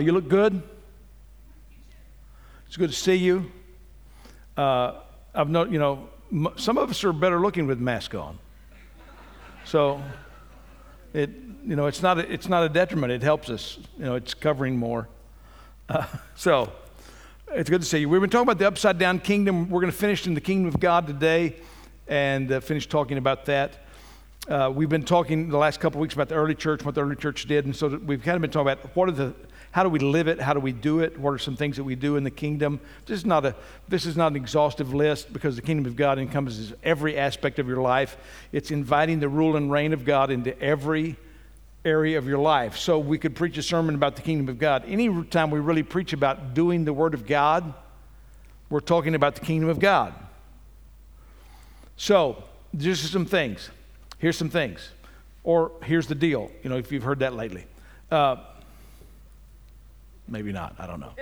You look good. It's good to see you. I've known, you know, some of us are better looking with masks on. So, it's not a detriment. It helps us. You know, it's covering more. So, it's good to see you. We've been talking about the upside down kingdom. We're going to finish in the kingdom of God today, and finish talking about that. We've been talking the last couple of weeks about the early church, what the early church did, and so we've kind of been talking about how do we live it, how do we do it, what are some things that we do in the kingdom. This is not an exhaustive list, because the kingdom of God encompasses every aspect of your life. It's inviting the rule and reign of God into every area of your life. So we could preach a sermon about the kingdom of God. Any time we really preach about doing the word of God, we're talking about the kingdom of God. So just some things. Here's some things, or here's the deal, you know, if you've heard that lately. Maybe not, I don't know.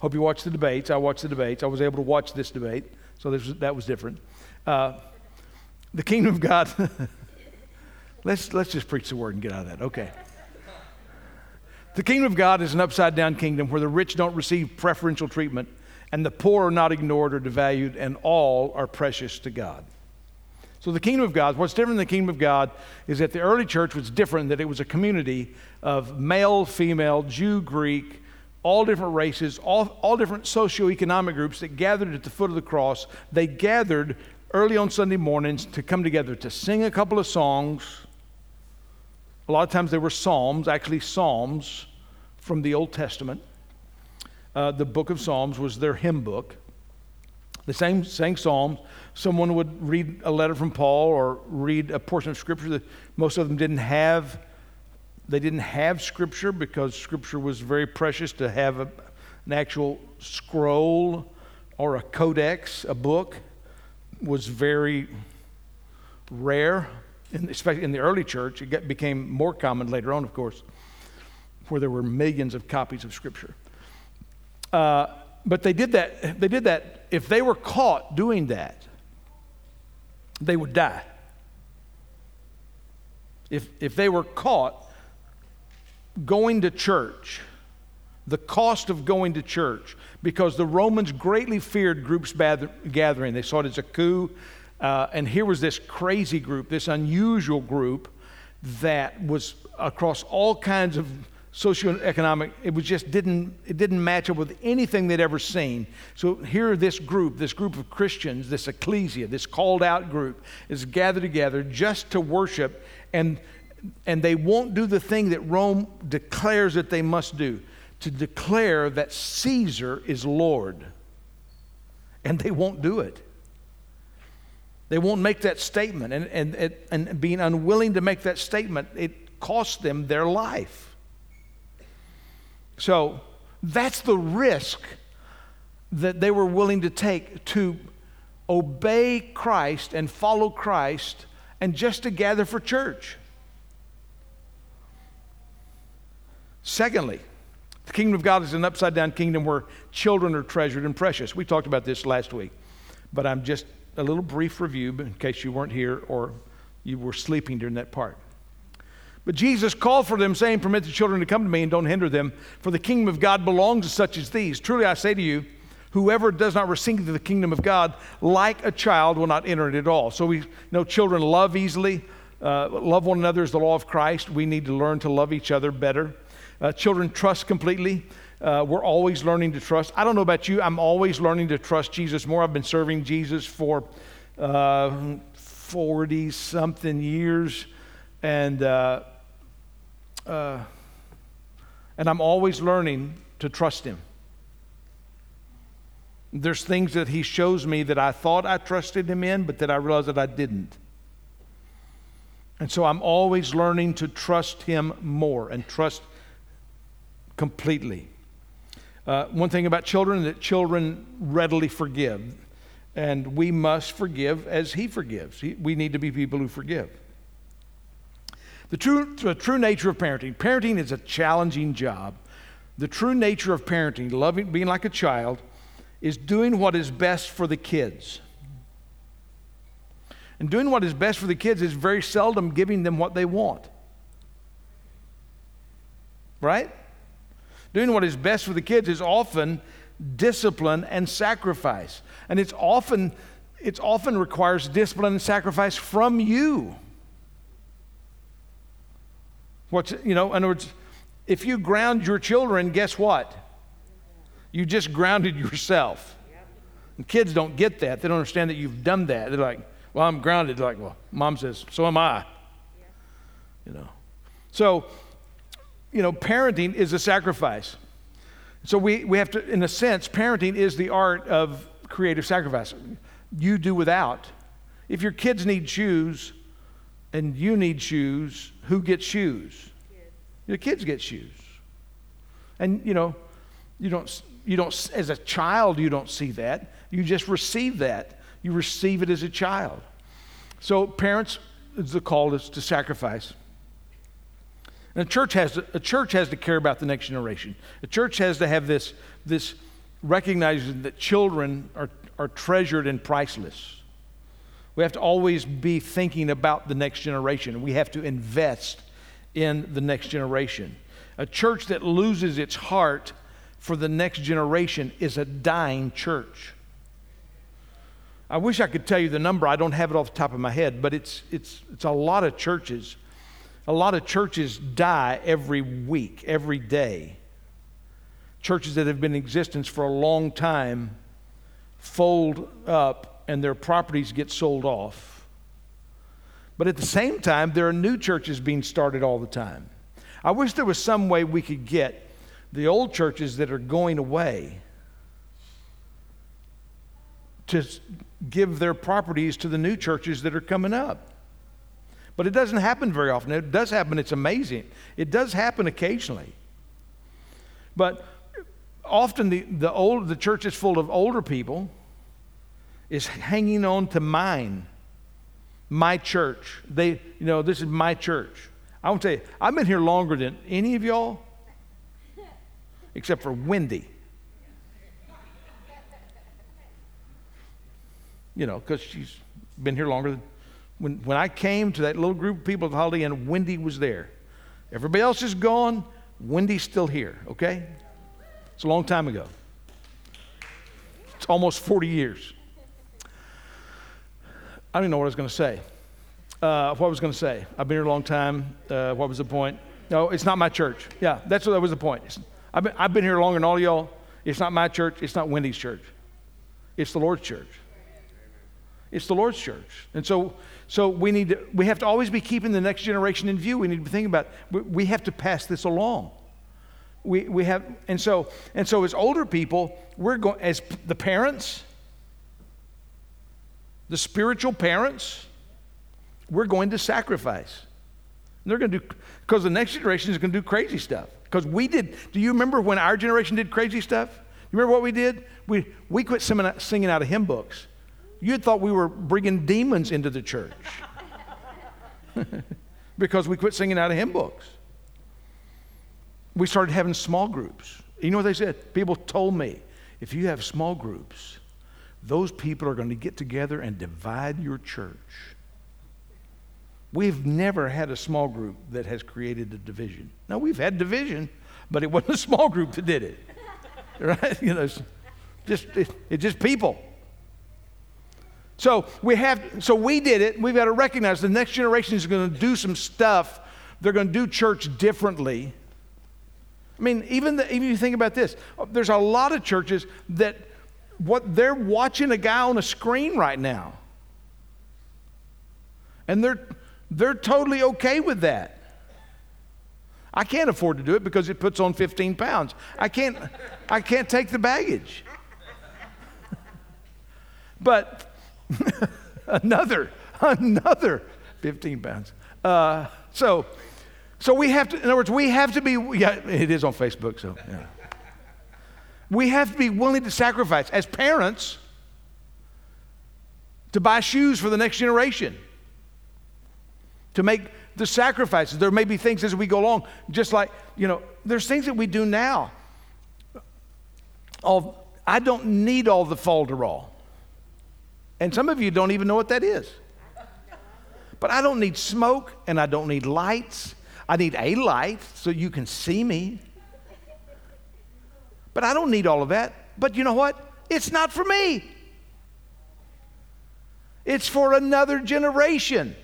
Hope you watched the debates. I watched the debates. I was able to watch this debate, so that was different. The kingdom of God, let's just preach the word and get out of that, okay. The kingdom of God is an upside-down kingdom where the rich don't receive preferential treatment, and the poor are not ignored or devalued, and all are precious to God. So the kingdom of God, what's different in the kingdom of God is that the early church was different, that it was a community of male, female, Jew, Greek, all different races, all different socioeconomic groups that gathered at the foot of the cross. They gathered early on Sunday mornings to come together to sing a couple of songs. A lot of times they were psalms, actually psalms from the Old Testament. The book of Psalms was their hymn book. They sang psalms. Someone would read a letter from Paul or read a portion of Scripture that most of them didn't have. They didn't have Scripture because Scripture was very precious to have an actual scroll or a codex. A book was very rare, especially in the early church. It became more common later on, of course, where there were millions of copies of Scripture. But they did that. If they were caught doing that, they would die. If they were caught going to church, the cost of going to church, because the Romans greatly feared groups gathering. They saw it as a coup. And here was this crazy group, this unusual group that was across all kinds of socioeconomic, it didn't match up with anything they'd ever seen. So here this group of Christians, this ecclesia, this called out group is gathered together just to worship, and they won't do the thing that Rome declares that they must do, to declare that Caesar is Lord. And they won't do it. They won't make that statement, and being unwilling to make that statement, it cost them their life. So that's the risk that they were willing to take to obey Christ and follow Christ and just to gather for church. Secondly, the kingdom of God is an upside-down kingdom where children are treasured and precious. We talked about this last week, but I'm just a little brief review in case you weren't here or you were sleeping during that part. But Jesus called for them, saying, "Permit the children to come to me and don't hinder them, for the kingdom of God belongs to such as these. Truly I say to you, whoever does not receive the kingdom of God like a child will not enter it at all." So we know children love easily. Love one another is the law of Christ. We need to learn to love each other better. Children trust completely. We're always learning to trust. I don't know about you. I'm always learning to trust Jesus more. I've been serving Jesus for 40-something years. And I'm always learning to trust him. There's things that he shows me that I thought I trusted him in, but that I realized that I didn't. And so I'm always learning to trust him more and trust completely. One thing about children, that children readily forgive. And we must forgive as he forgives. We need to be people who forgive. The true nature of parenting. Parenting is a challenging job. The true nature of parenting, loving, being like a child, is doing what is best for the kids. And doing what is best for the kids is very seldom giving them what they want. right? Doing what is best for the kids is often discipline and sacrifice. And it's often requires discipline and sacrifice from you. In other words, if you ground your children, guess what? You just grounded yourself. And kids don't get that. They don't understand that you've done that. They're like, well, I'm grounded. They're like, well, mom says, so am I. So, parenting is a sacrifice. So we have to, in a sense, parenting is the art of creative sacrifice. You do without. If your kids need shoes and you need shoes, who gets shoes? Kids. Your kids get shoes. And, you don't, as a child, you don't see that. You just receive that. You receive it as a child. So parents, the call is to sacrifice. And a church has to care about the next generation. A church has to have this recognizing that children are treasured and priceless. We have to always be thinking about the next generation. We have to invest in the next generation. A church that loses its heart for the next generation is a dying church. I wish I could tell you the number. I don't have it off the top of my head, but it's a lot of churches. A lot of churches die every week, every day. Churches that have been in existence for a long time fold up and their properties get sold off. But at the same time, there are new churches being started all the time. I wish there was some way we could get the old churches that are going away to give their properties to the new churches that are coming up. But it doesn't happen very often. It does happen. It's amazing. It does happen occasionally. But often the church is full of older people is hanging on to my church. They, this is my church. I want to tell you, I've been here longer than any of y'all, except for Wendy. Because she's been here longer than... When I came to that little group of people at the Holiday Inn, Wendy was there. Everybody else is gone. Wendy's still here, okay? It's a long time ago. It's almost 40 years. I don't even know what I was going to say. I've been here a long time. What was the point? No, it's not my church. Yeah, that was the point. I've been here longer than all y'all. It's not my church. It's not Wendy's church. It's the Lord's church. It's the Lord's church. And so we have to always be keeping the next generation in view. We need to think about, we have to pass this along. We have, and so as older people, we're going, as the parents, the spiritual parents, we're going to sacrifice. And they're going to do, because the next generation is going to do crazy stuff. Because we did, do you remember when our generation did crazy stuff? You remember what we did? We quit singing out of hymn books. You had thought we were bringing demons into the church because we quit singing out of hymn books. We started having small groups. You know what they said? People told me, if you have small groups, those people are going to get together and divide your church. We've never had a small group that has created a division. Now, we've had division, but it wasn't a small group that did it, right? It's just people. So we did it. We've got to recognize the next generation is going to do some stuff. They're going to do church differently. I mean, even you think about this. There's a lot of churches that they're watching a guy on a screen right now, and they're totally okay with that. I can't afford to do it because it puts on 15 pounds. I can't take the baggage. But another 15 pounds. So we have to, in other words, we have to be, yeah, it is on Facebook, so yeah. We have to be willing to sacrifice as parents to buy shoes for the next generation, to make the sacrifices. There may be things as we go along, just like, there's things that we do now. I don't need all the falderall. And some of you don't even know what that is. But I don't need smoke, and I don't need lights. I need a light so you can see me. But I don't need all of that. But you know what? It's not for me. It's for another generation.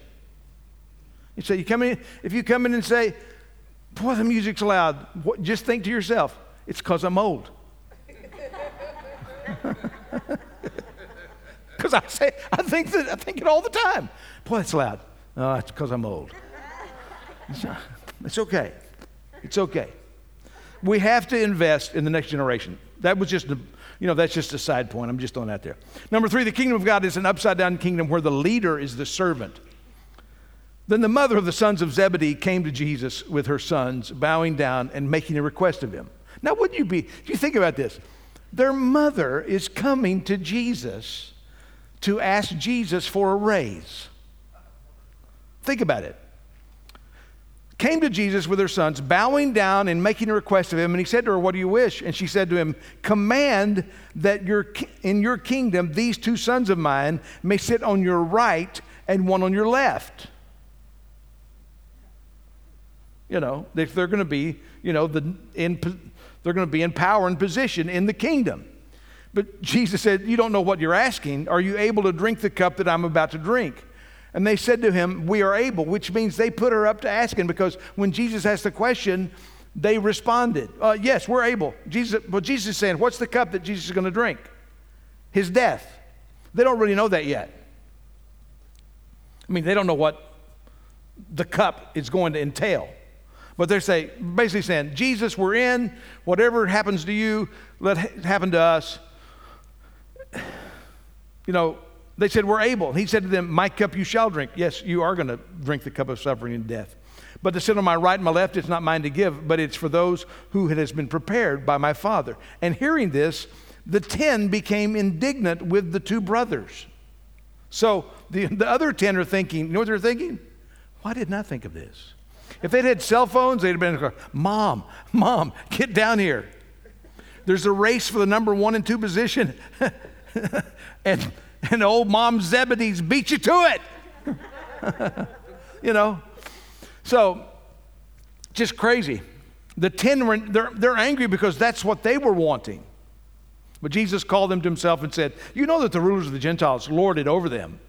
You say, you come in, if you come in and say, boy, the music's loud, just think to yourself, it's because I'm old. Because I think it all the time. Boy, it's loud. No, it's because I'm old. It's okay. It's okay. We have to invest in the next generation. That was just, that's just a side point. I'm just throwing that there. Number 3, the kingdom of God is an upside-down kingdom where the leader is the servant. Then the mother of the sons of Zebedee came to Jesus with her sons, bowing down and making a request of him. Now, if you think about this, their mother is coming to Jesus to ask Jesus for a raise. Think about it. Came to Jesus with her sons, bowing down and making a request of him. And he said to her, what do you wish? And she said to him, command that in your kingdom these 2 sons of mine may sit on your right and one on your left. If they're going to be, they're going to be in power and position in the kingdom. But Jesus said, you don't know what you're asking. Are you able to drink the cup that I'm about to drink? And they said to him, we are able, which means they put her up to asking, because when Jesus asked the question, they responded, yes, we're able. Jesus is saying, what's the cup that Jesus is going to drink? His death. They don't really know that yet. I mean, they don't know what the cup is going to entail. But they're basically saying, Jesus, we're in. Whatever happens to you, let it happen to us. They said, we're able. He said to them, my cup you shall drink. Yes, you are going to drink the cup of suffering and death. But to sit on my right and my left, it's not mine to give, but it's for those who it has been prepared by my Father. And hearing this, the 10 became indignant with the 2 brothers. So the other 10 are thinking, you know what they're thinking? Why didn't I think of this? If they'd had cell phones, they'd have been like, Mom, get down here. There's a race for the number 1 and 2 position. and old Mom Zebedee's beat you to it. So just crazy. The 10 were, they're angry because that's what they were wanting. But Jesus called them to himself and said, you know that the rulers of the Gentiles lord it over them,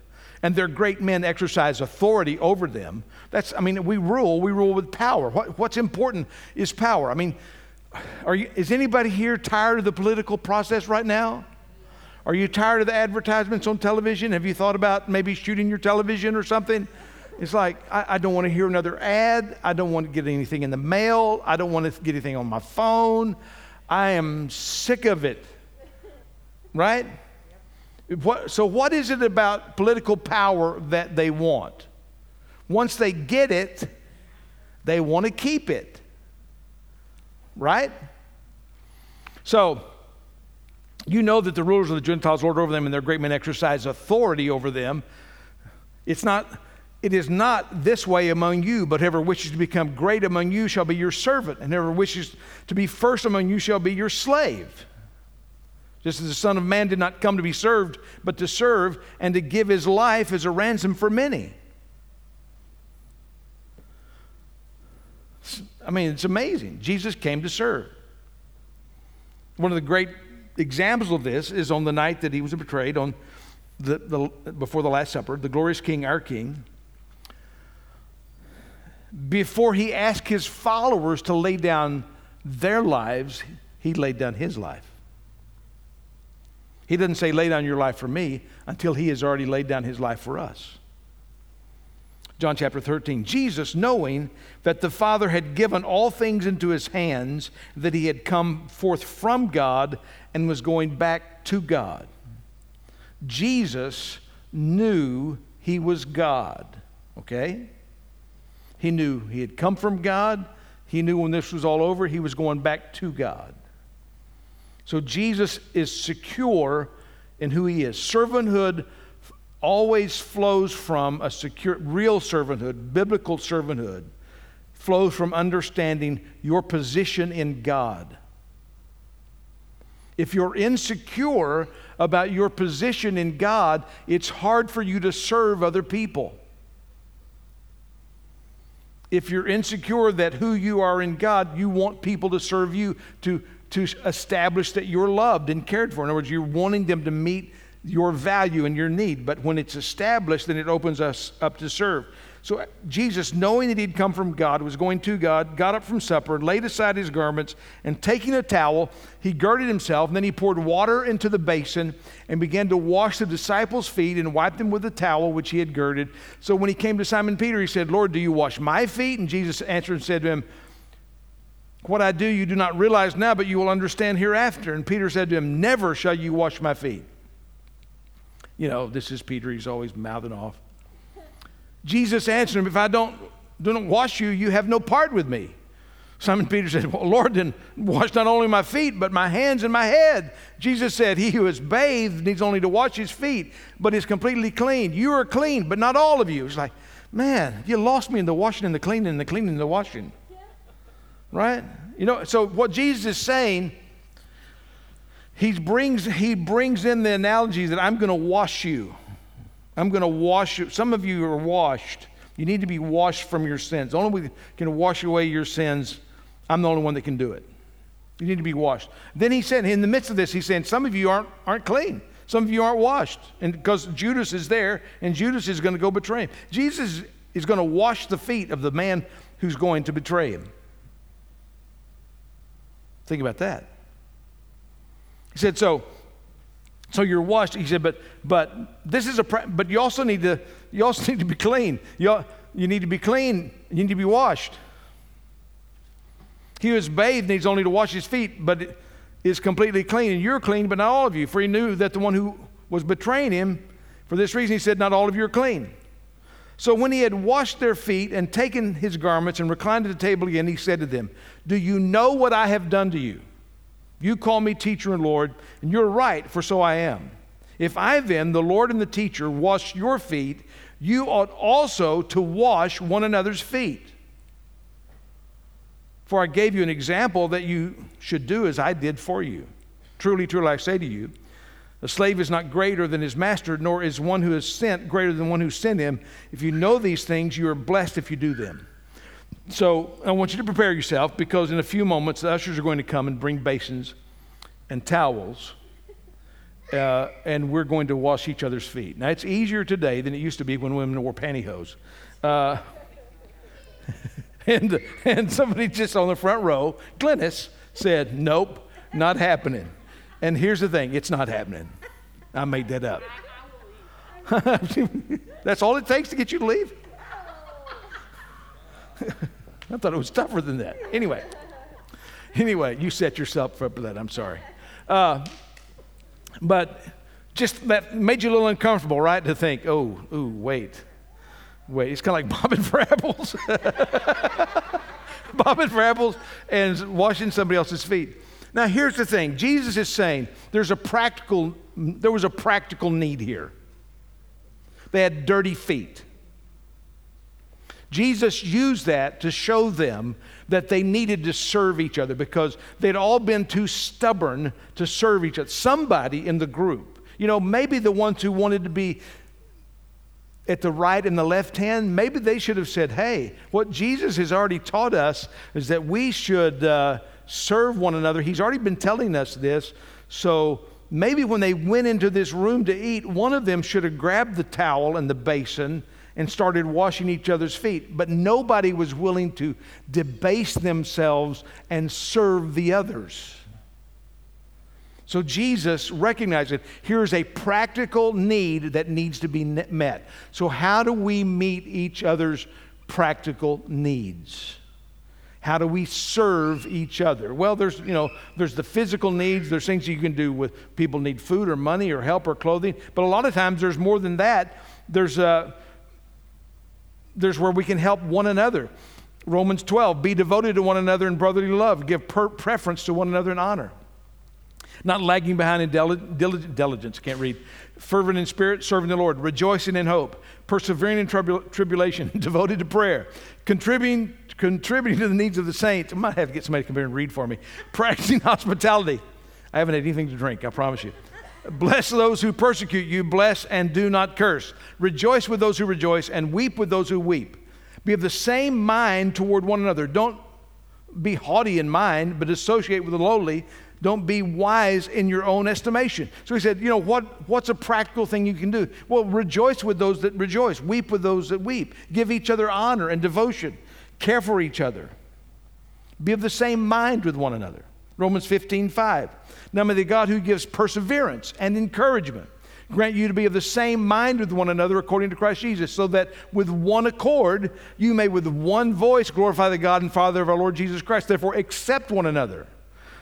and their great men exercise authority over them. We rule with power. What's important is power. Is anybody here tired of the political process right now? Are you tired of the advertisements on television? Have you thought about maybe shooting your television or something? It's like, I don't want to hear another ad. I don't want to get anything in the mail. I don't want to get anything on my phone. I am sick of it, right? So what is it about political power that they want? Once they get it, they want to keep it, right? So you know that the rulers of the Gentiles lord over them, and their great men exercise authority over them. It is not this way among you, but whoever wishes to become great among you shall be your servant, and whoever wishes to be first among you shall be your slave. Just as the Son of Man did not come to be served, but to serve and to give his life as a ransom for many. It's amazing. Jesus came to serve. One of the great examples of this is on the night that he was betrayed, on before the Last Supper, the glorious King, our King, before he asked his followers to lay down their lives, he laid down his life. He doesn't say, lay down your life for me, until he has already laid down his life for us. John chapter 13, Jesus, knowing that the Father had given all things into his hands, that he had come forth from God and was going back to God. Jesus knew he was God, okay? He knew he had come from God. He knew when this was all over, he was going back to God. So Jesus is secure in who he is. Servanthood always flows from a secure, real servanthood, biblical servanthood, flows from understanding your position in God. If you're insecure about your position in God, it's hard for you to serve other people. If you're insecure that who you are in God, you want people to serve you, to establish that you're loved and cared for. In other words, you're wanting them to meet your value and your need. But when it's established, then it opens us up to serve. So Jesus, knowing that he'd come from God, was going to God, got up from supper, laid aside his garments, and taking a towel, he girded himself, and then he poured water into the basin and began to wash the disciples' feet and wipe them with the towel which he had girded. So when he came to Simon Peter, he said, "Lord, do you wash my feet?" And Jesus answered and said to him, "What I do you do not realize now, but you will understand hereafter." And Peter said to him, "Never shall you wash my feet." You know, this is Peter. He's always mouthing off. Jesus answered him, "If I don't wash you, you have no part with me." Simon Peter said, "Well, Lord, then wash not only my feet, but my hands and my head." Jesus said, "He who is bathed needs only to wash his feet, but is completely clean. You are clean, but not all of you." It's like, man, you lost me in the washing and the cleaning and the cleaning and the washing. Right? You know, so what Jesus is saying, he brings in the analogy that I'm going to wash you. I'm going to wash you. Some of you are washed. You need to be washed from your sins. The only way can wash away your sins, I'm the only one that can do it. You need to be washed. Then he said, in the midst of this, he's saying, some of you aren't clean. Some of you aren't washed. And because Judas is there, and Judas is going to go betray him. Jesus is going to wash the feet of the man who's going to betray him. Think about that. He said, so you're washed. He said, but this is but you also need to be clean. You need to be clean. You need to be washed. He was bathed needs only to wash his feet, but is completely clean. And you're clean, but not all of you. For he knew that the one who was betraying him, for this reason he said, not all of you are clean. So when he had washed their feet and taken his garments and reclined at the table again, he said to them, "Do you know what I have done to you? You call me teacher and Lord, and you're right, for so I am. If I then, the Lord and the teacher, wash your feet, you ought also to wash one another's feet. For I gave you an example that you should do as I did for you. Truly, truly, I say to you, a slave is not greater than his master, nor is one who is sent greater than one who sent him. If you know these things, you are blessed if you do them." So I want you to prepare yourself, because in a few moments, the ushers are going to come and bring basins and towels, and we're going to wash each other's feet. Now, it's easier today than it used to be when women wore pantyhose. And somebody just on the front row, Glennis, said, "Nope, not happening." And here's the thing, it's not happening. I made that up. That's all it takes to get you to leave? I thought it was tougher than that. Anyway, you set yourself up for that, I'm sorry. But just that made you a little uncomfortable, right? To think, wait. It's kind of like bobbing for apples. Bobbing for apples and washing somebody else's feet. Now, here's the thing. Jesus is saying there was a practical need here. They had dirty feet. Jesus used that to show them that they needed to serve each other because they'd all been too stubborn to serve each other. Somebody in the group, you know, maybe the ones who wanted to be at the right and the left hand, maybe they should have said, hey, what Jesus has already taught us is that we should serve one another. He's already been telling us this. So maybe when they went into this room to eat, one of them should have grabbed the towel and the basin and started washing each other's feet. But nobody was willing to debase themselves and serve the others. So Jesus recognized that here's a practical need that needs to be met. So how do we meet each other's practical needs? How do we serve each other? Well, there's the physical needs. There's things you can do with people need food or money or help or clothing. But a lot of times there's more than that. There's where we can help one another. Romans 12, be devoted to one another in brotherly love. Give preference to one another in honor. Not lagging behind in diligence, can't read. Fervent in spirit, serving the Lord. Rejoicing in hope. Persevering in tribulation. Devoted to prayer. Contributing to the needs of the saints. I might have to get somebody to come here and read for me. Practicing hospitality. I haven't had anything to drink, I promise you. Bless those who persecute you. Bless and do not curse. Rejoice with those who rejoice and weep with those who weep. Be of the same mind toward one another. Don't be haughty in mind, but associate with the lowly. Don't be wise in your own estimation. So he said, you know, what's a practical thing you can do? Well, rejoice with those that rejoice. Weep with those that weep. Give each other honor and devotion. Care for each other. Be of the same mind with one another. Romans 15:5. Now may the God who gives perseverance and encouragement grant you to be of the same mind with one another according to Christ Jesus, so that with one accord you may with one voice glorify the God and Father of our Lord Jesus Christ. Therefore accept one another,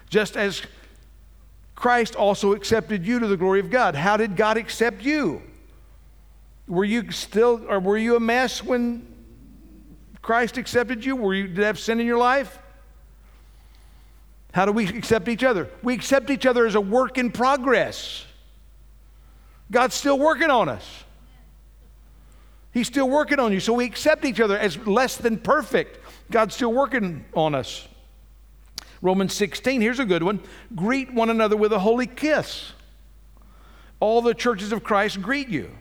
just as Christ also accepted you to the glory of God. How did God accept you? Were you a mess when Christ accepted you? Did you have sin in your life? How do we accept each other? We accept each other as a work in progress. God's still working on us. He's still working on you. So we accept each other as less than perfect. God's still working on us. Romans 16, here's a good one. Greet one another with a holy kiss. All the churches of Christ greet you.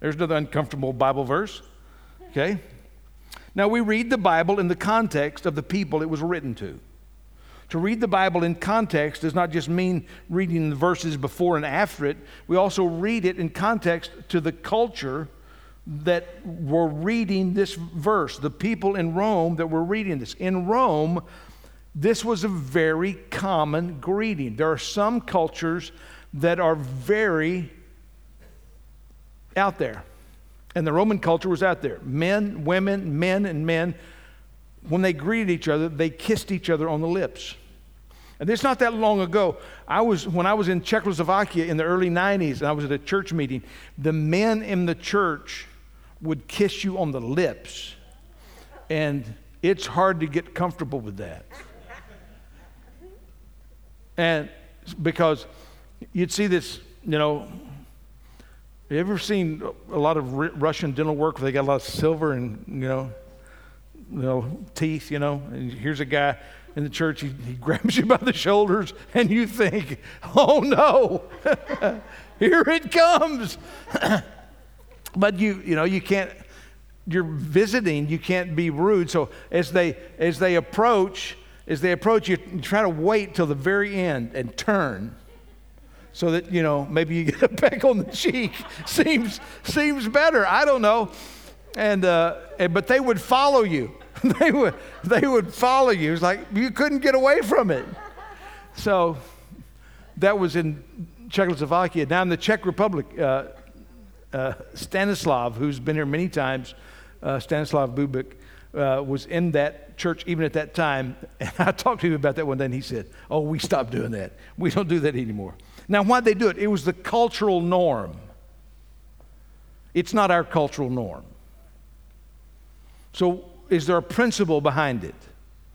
There's another uncomfortable Bible verse. Okay? Now we read the Bible in the context of the people it was written to. To read the Bible in context does not just mean reading the verses before and after it. We also read it in context to the culture that were reading this verse, the people in Rome that were reading this. In Rome, this was a very common greeting. There are some cultures that are very out there, and the Roman culture was out there. Men, women, men, and men. When they greeted each other, they kissed each other on the lips. And it's not that long ago. When I was in Czechoslovakia in the early 90s, and I was at a church meeting, the men in the church would kiss you on the lips. And it's hard to get comfortable with that. And because you'd see this, you know, you ever seen a lot of Russian dental work where they got a lot of silver and, teeth, and here's a guy in the church, he grabs you by the shoulders, and you think, oh no, here it comes. But you can't, you're visiting, you can't be rude. So as they approach, you try to wait till the very end and turn so that, maybe you get a peck on the cheek. Seems better. I don't know. But they would follow you. They would follow you. It's like you couldn't get away from it. So that was in Czechoslovakia. Now in the Czech Republic, Stanislav, who's been here many times, Stanislav Bubek, was in that church even at that time. And I talked to him about that one day, and he said, "Oh, we stopped doing that. We don't do that anymore." Now, why'd they do it? It was the cultural norm. It's not our cultural norm. So is there a principle behind it?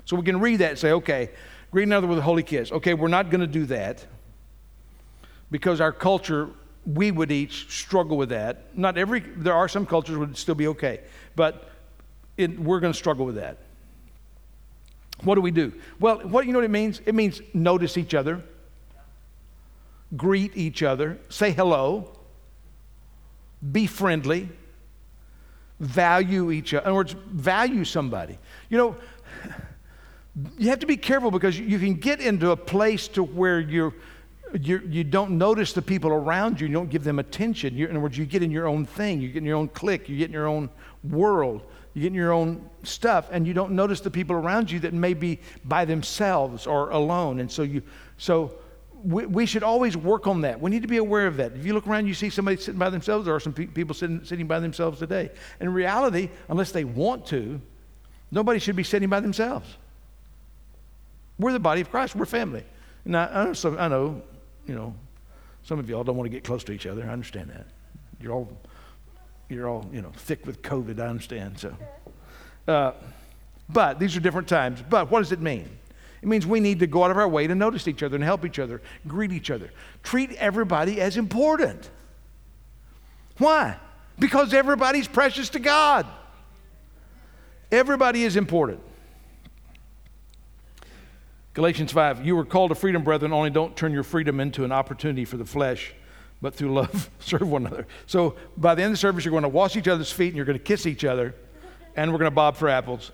So we can read that and say, okay, greet another with a holy kiss. Okay, we're not going to do that because our culture, we would each struggle with that. There are some cultures would still be okay, but we're going to struggle with that. What do we do? Well, you know what it means? It means notice each other, greet each other, say hello, be friendly. Value each other. In other words, value somebody. You have to be careful because you can get into a place to where you don't notice the people around you. You don't give them attention. In other words, you get in your own thing. You get in your own clique. You get in your own world. You get in your own stuff, and you don't notice the people around you that may be by themselves or alone. And so we should always work on that. We need to be aware of that. If you look around, you see somebody sitting by themselves. There are some people sitting by themselves today. In reality, unless they want to, nobody should be sitting by themselves. We're the body of Christ. We're family. And I know, some of y'all don't want to get close to each other. I understand that. You're all, thick with COVID. I understand. So, but these are different times. But what does it mean? It means we need to go out of our way to notice each other and help each other, greet each other. Treat everybody as important. Why? Because everybody's precious to God. Everybody is important. Galatians 5, you were called to freedom, brethren, only don't turn your freedom into an opportunity for the flesh, but through love serve one another. So by the end of the service, you're going to wash each other's feet and you're going to kiss each other. and we're going to bob for apples.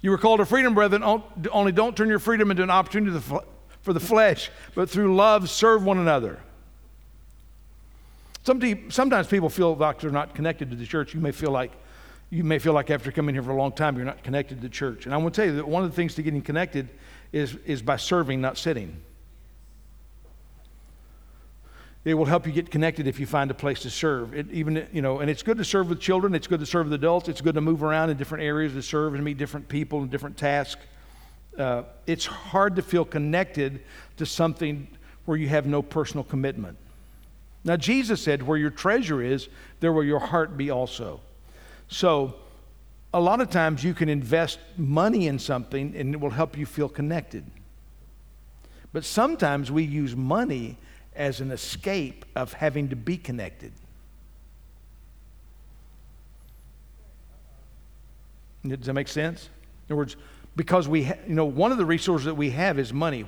You were called to freedom, brethren, only don't turn your freedom into an opportunity for the flesh, but through love serve one another. Sometimes people feel like they're not connected to the church. You may feel like after coming here for a long time, you're not connected to the church. And I want to tell you that one of the things to getting connected is by serving, not sitting. It will help you get connected if you find a place to serve. And it's good to serve with children. It's good to serve with adults. It's good to move around in different areas to serve and meet different people and different tasks. It's hard to feel connected to something where you have no personal commitment. Now, Jesus said, where your treasure is, there will your heart be also. So a lot of times you can invest money in something and it will help you feel connected. But sometimes we use money as an escape of having to be connected. Does that make sense? In other words, because one of the resources that we have is money.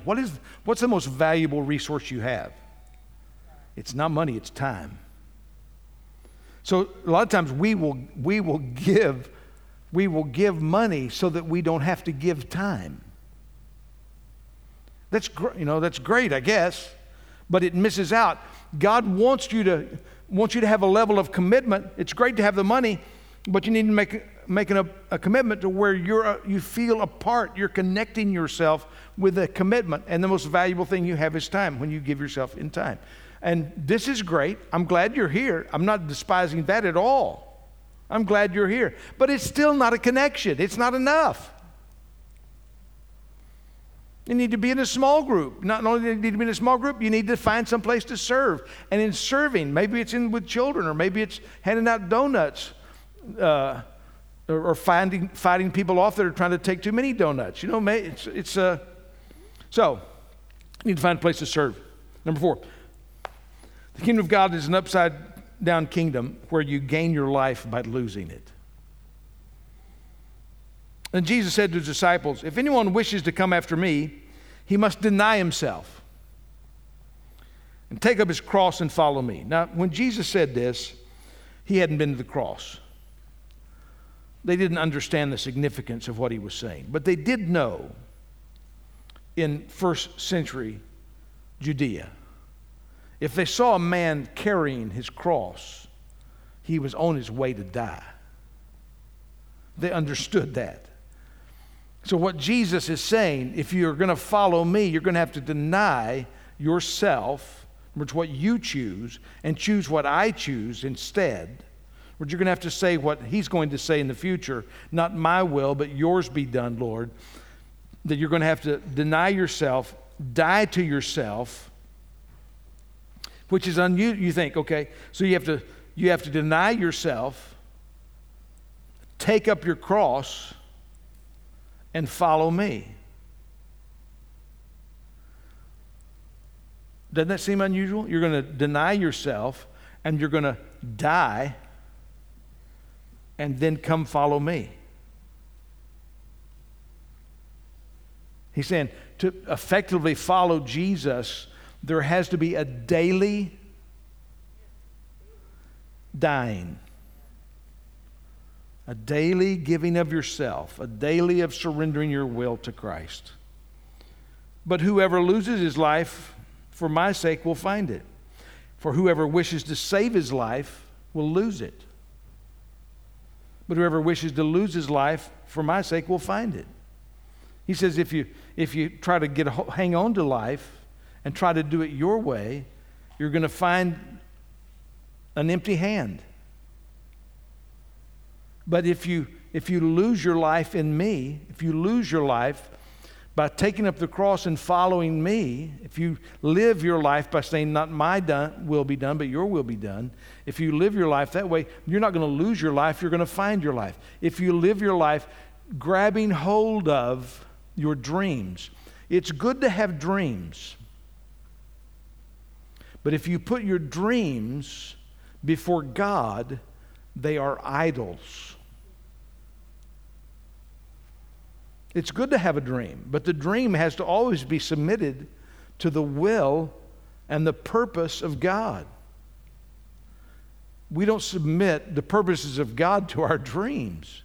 What's the most valuable resource you have? It's not money, it's time. So a lot of times we will give money so that we don't have to give time. That's great, I guess. But it misses out. God wants you to have a level of commitment. It's great to have the money, but you need to make a commitment to where you feel a part. You're connecting yourself with a commitment, and the most valuable thing you have is time when you give yourself in time. And this is great. I'm glad you're here. I'm not despising that at all. I'm glad you're here, but it's still not a connection. It's not enough. You need to be in a small group. Not only do you need to be in a small group, you need to find some place to serve. And in serving, maybe it's with children, or maybe it's handing out donuts, or fighting people off that are trying to take too many donuts. So you need to find a place to serve. Number 4, the kingdom of God is an upside down kingdom where you gain your life by losing it. And Jesus said to his disciples, if anyone wishes to come after me, he must deny himself and take up his cross and follow me. Now, when Jesus said this, he hadn't been to the cross. They didn't understand the significance of what he was saying, but they did know in first century Judea, if they saw a man carrying his cross, he was on his way to die. They understood that. So what Jesus is saying, if you're going to follow me, you're going to have to deny yourself, which what you choose, and choose what I choose instead. But you're going to have to say what he's going to say in the future, not my will, but yours be done, Lord, that you're going to have to deny yourself, die to yourself, which is unusual. You think, okay, so you have to deny yourself, take up your cross and follow me. Doesn't that seem unusual? You're going to deny yourself and you're going to die and then come follow me. He's saying to effectively follow Jesus, there has to be a daily dying. A daily giving of yourself, a daily of surrendering your will to Christ. But whoever loses his life for my sake will find it. For whoever wishes to save his life will lose it. But whoever wishes to lose his life for my sake will find it. He says if you try to hang on to life and try to do it your way, you're going to find an empty hand. But if you lose your life in me, if you lose your life by taking up the cross and following me, if you live your life by saying not my will be done, but your will be done, if you live your life that way, you're not going to lose your life, you're going to find your life. If you live your life grabbing hold of your dreams, it's good to have dreams. But if you put your dreams before God, they are idols. It's good to have a dream, but the dream has to always be submitted to the will and the purpose of God. we don't submit the purposes of God to our dreams.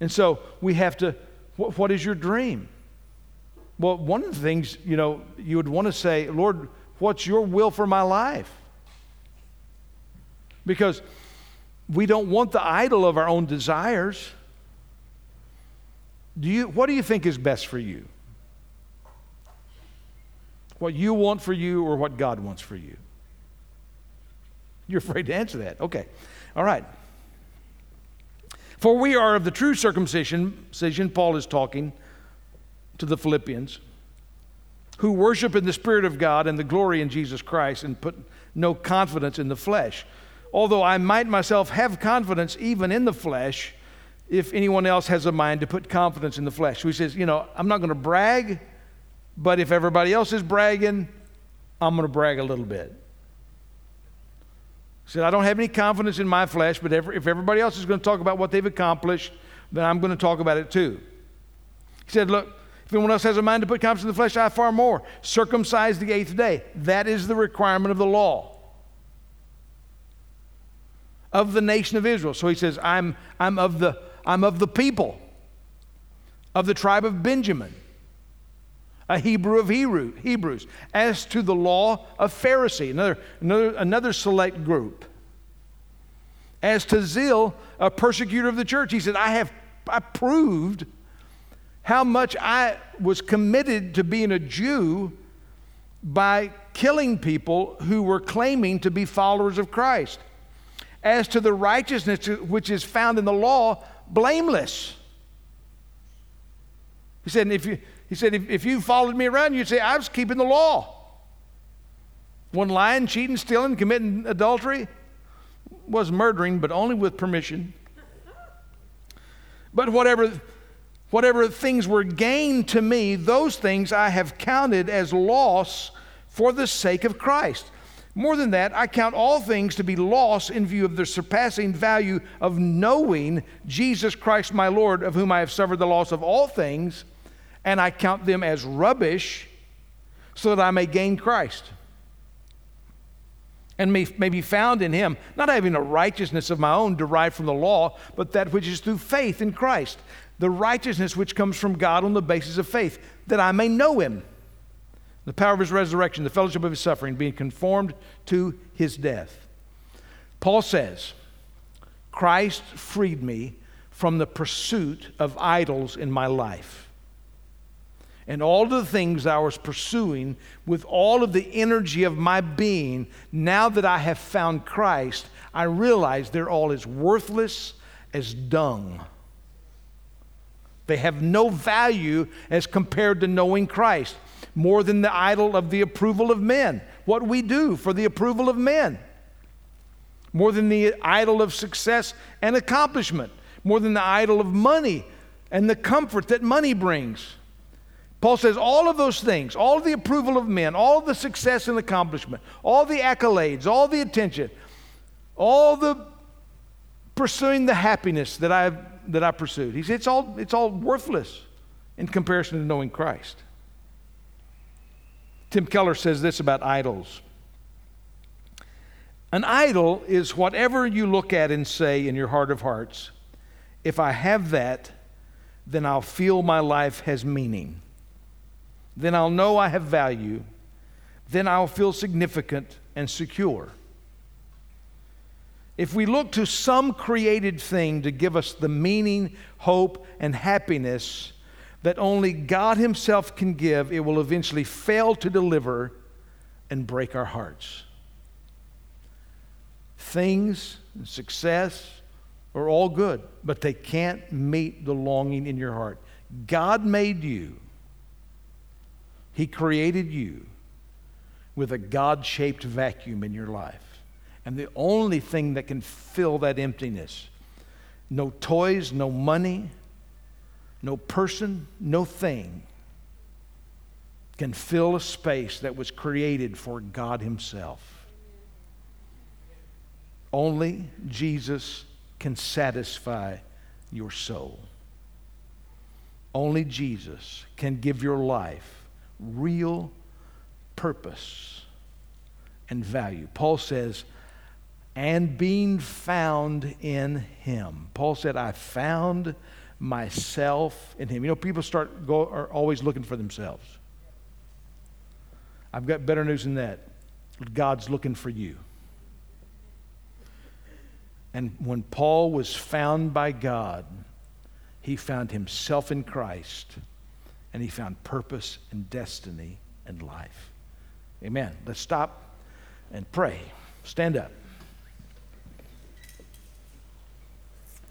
And so we have to, what is your dream? Well, one of the things, you know, you would want to say, Lord, what's your will for my life? Because we don't want the idol of our own desires. What do you think is best for you? What you want for you or what God wants for you? You're afraid to answer that. Okay. All right. For we are of the true circumcision, Paul is talking to the Philippians, who worship in the Spirit of God and the glory in Jesus Christ and put no confidence in the flesh. Although I might myself have confidence even in the flesh, if anyone else has a mind to put confidence in the flesh. So he says, you know, I'm not going to brag, but if everybody else is bragging, I'm going to brag a little bit. He said, I don't have any confidence in my flesh, but if everybody else is going to talk about what they've accomplished, then I'm going to talk about it too. He said, look, if anyone else has a mind to put confidence in the flesh, I far more. Circumcised the eighth day. That is the requirement of the law of the nation of Israel. So he says, I'm of the people of the tribe of Benjamin, a Hebrew of Hebrews. As to the law of Pharisee, another select group. As to zeal, a persecutor of the church. He said, I proved how much I was committed to being a Jew by killing people who were claiming to be followers of Christ. As to the righteousness which is found in the law, blameless. He said, if you followed me around, you'd say, I was keeping the law. One lying, cheating, stealing, committing adultery, was murdering, but only with permission. But whatever things were gained to me, those things I have counted as loss for the sake of Christ. More than that, I count all things to be loss in view of the surpassing value of knowing Jesus Christ my Lord, of whom I have suffered the loss of all things, and I count them as rubbish so that I may gain Christ and may be found in him, not having a righteousness of my own derived from the law, but that which is through faith in Christ, the righteousness which comes from God on the basis of faith, that I may know him, the power of his resurrection, the fellowship of his suffering, being conformed to his death. Paul says, Christ freed me from the pursuit of idols in my life. And all the things I was pursuing with all of the energy of my being, now that I have found Christ, I realize they're all as worthless as dung. They have no value as compared to knowing Christ. More than the idol of the approval of men, what we do for the approval of men. More than the idol of success and accomplishment. More than the idol of money and the comfort that money brings. Paul says all of those things, all the approval of men, all the success and accomplishment, all the accolades, all the attention, all the pursuing the happiness that I pursued. He said it's all worthless in comparison to knowing Christ. Tim Keller says this about idols. An idol is whatever you look at and say in your heart of hearts, if I have that, then I'll feel my life has meaning. Then I'll know I have value. Then I'll feel significant and secure. If we look to some created thing to give us the meaning, hope, and happiness that only God himself can give, it will eventually fail to deliver and break our hearts. Things and success are all good, but they can't meet the longing in your heart. God made you. He created you with a God-shaped vacuum in your life. And the only thing that can fill that emptiness, no toys, no money, no person, no thing can fill a space that was created for God himself. Only Jesus can satisfy your soul. Only Jesus can give your life real purpose and value. Paul says, and being found in him. Paul said, I found myself in him. You know, people are always looking for themselves. I've got better news than that. God's looking for you. And when Paul was found by God, he found himself in Christ, and he found purpose and destiny and life. Amen. Let's stop and pray. Stand up.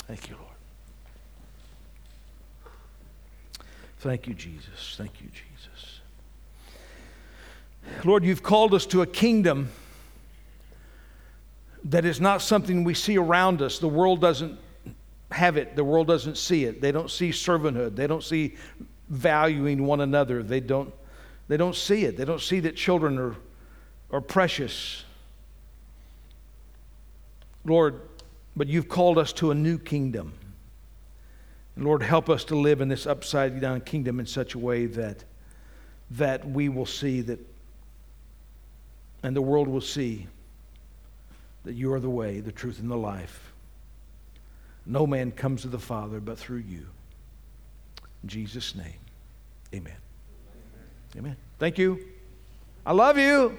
Thank you, Lord. Thank you, Jesus. Thank you, Jesus. Lord, you've called us to a kingdom that is not something we see around us. The world doesn't have it. The world doesn't see it. They don't see servanthood. They don't see valuing one another. They don't see it. They don't see that children are precious. Lord, but you've called us to a new kingdom. And Lord, help us to live in this upside-down kingdom in such a way that we will see that, and the world will see that you are the way, the truth, and the life. No man comes to the Father but through you. In Jesus' name, amen. Amen. Thank you. I love you.